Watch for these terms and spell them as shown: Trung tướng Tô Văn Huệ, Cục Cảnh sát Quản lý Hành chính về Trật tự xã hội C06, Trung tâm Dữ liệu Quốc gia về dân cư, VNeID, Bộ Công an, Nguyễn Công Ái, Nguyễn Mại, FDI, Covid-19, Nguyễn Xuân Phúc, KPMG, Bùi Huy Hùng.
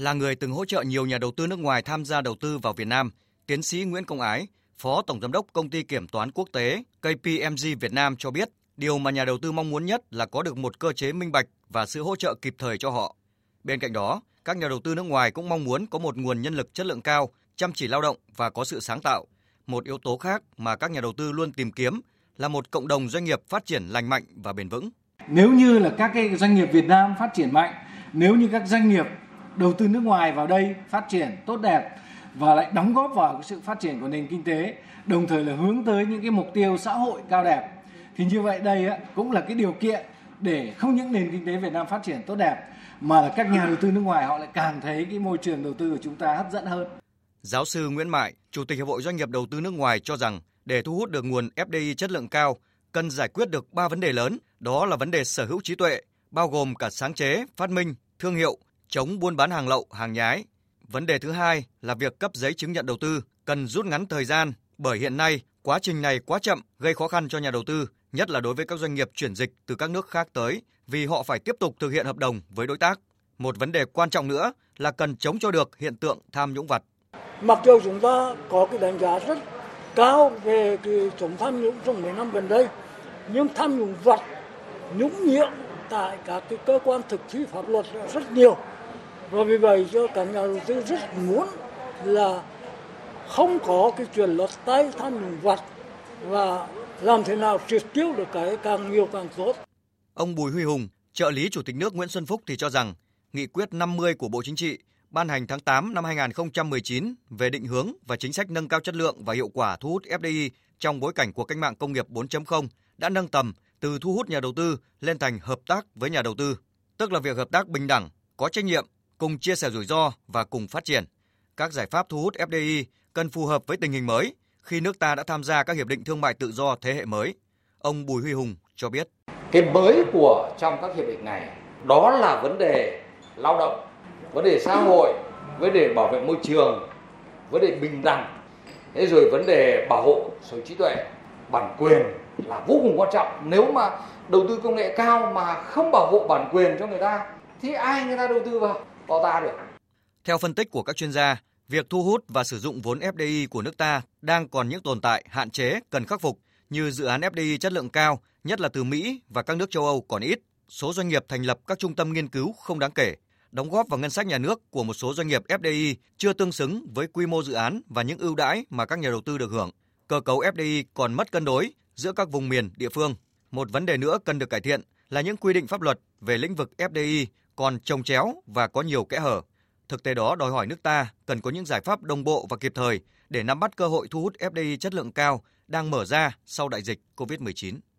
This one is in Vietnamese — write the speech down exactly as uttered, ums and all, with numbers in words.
là người từng hỗ trợ nhiều nhà đầu tư nước ngoài tham gia đầu tư vào Việt Nam, tiến sĩ Nguyễn Công Ái, Phó Tổng Giám đốc Công ty Kiểm toán Quốc tế K P M G Việt Nam cho biết, điều mà nhà đầu tư mong muốn nhất là có được một cơ chế minh bạch và sự hỗ trợ kịp thời cho họ. Bên cạnh đó, các nhà đầu tư nước ngoài cũng mong muốn có một nguồn nhân lực chất lượng cao, chăm chỉ lao động và có sự sáng tạo. Một yếu tố khác mà các nhà đầu tư luôn tìm kiếm là một cộng đồng doanh nghiệp phát triển lành mạnh và bền vững. Nếu như là các cái doanh nghiệp Việt Nam phát triển mạnh, nếu như các doanh nghiệp đầu tư nước ngoài vào đây phát triển tốt đẹp và lại đóng góp vào cái sự phát triển của nền kinh tế, đồng thời là hướng tới những cái mục tiêu xã hội cao đẹp, thì như vậy đây cũng là cái điều kiện để không những nền kinh tế Việt Nam phát triển tốt đẹp mà là các nhà đầu tư nước ngoài họ lại càng thấy cái môi trường đầu tư của chúng ta hấp dẫn hơn. Giáo sư Nguyễn Mại, Chủ tịch Hiệp hội Doanh nghiệp Đầu tư nước ngoài cho rằng để thu hút được nguồn F D I chất lượng cao, cần giải quyết được ba vấn đề lớn, đó là vấn đề sở hữu trí tuệ, bao gồm cả sáng chế, phát minh, thương hiệu, chống buôn bán hàng lậu, hàng nhái. Vấn đề thứ hai là việc cấp giấy chứng nhận đầu tư cần rút ngắn thời gian, bởi hiện nay quá trình này quá chậm, gây khó khăn cho nhà đầu tư, nhất là đối với các doanh nghiệp chuyển dịch từ các nước khác tới, vì họ phải tiếp tục thực hiện hợp đồng với đối tác. Một vấn đề quan trọng nữa là cần chống cho được hiện tượng tham nhũng vặt. Mặc dù chúng ta có cái đánh giá rất cao về cái chống tham nhũng trong mấy năm gần đây, nhưng tham nhũng vặt, nhũng nhiễu tại các cái cơ quan thực thi pháp luật rất nhiều. Và vì vậy cho các nhà đầu tư rất muốn là không có cái chuyện lọt tay tham nhũng vặt và làm thế nào triệt tiêu được cái càng nhiều càng tốt. Ông Bùi Huy Hùng, trợ lý Chủ tịch nước Nguyễn Xuân Phúc thì cho rằng Nghị quyết năm mươi của Bộ Chính trị ban hành tháng tám năm hai không một chín về định hướng và chính sách nâng cao chất lượng và hiệu quả thu hút F D I trong bối cảnh của cách mạng công nghiệp bốn chấm không đã nâng tầm từ thu hút nhà đầu tư lên thành hợp tác với nhà đầu tư, tức là việc hợp tác bình đẳng, có trách nhiệm, cùng chia sẻ rủi ro và cùng phát triển. Các giải pháp thu hút F D I cần phù hợp với tình hình mới khi nước ta đã tham gia các hiệp định thương mại tự do thế hệ mới. Ông Bùi Huy Hùng cho biết. Cái mới của trong các hiệp định này đó là vấn đề lao động, vấn đề xã hội, vấn đề bảo vệ môi trường, vấn đề bình đẳng, thế rồi vấn đề bảo hộ sở hữu trí tuệ, bản quyền là vô cùng quan trọng. Nếu mà đầu tư công nghệ cao mà không bảo hộ bản quyền cho người ta thì ai người ta đầu tư vào, vào ta được. Theo phân tích của các chuyên gia, việc thu hút và sử dụng vốn F D I của nước ta đang còn những tồn tại, hạn chế cần khắc phục như dự án F D I chất lượng cao, nhất là từ Mỹ và các nước châu Âu còn ít, số doanh nghiệp thành lập các trung tâm nghiên cứu không đáng kể, đóng góp vào ngân sách nhà nước của một số doanh nghiệp F D I chưa tương xứng với quy mô dự án và những ưu đãi mà các nhà đầu tư được hưởng. Cơ cấu F D I còn mất cân đối giữa các vùng miền, địa phương. Một vấn đề nữa cần được cải thiện là những quy định pháp luật về lĩnh vực F D I còn chồng chéo và có nhiều kẽ hở. Thực tế đó đòi hỏi nước ta cần có những giải pháp đồng bộ và kịp thời để nắm bắt cơ hội thu hút F D I chất lượng cao đang mở ra sau đại dịch covid mười chín.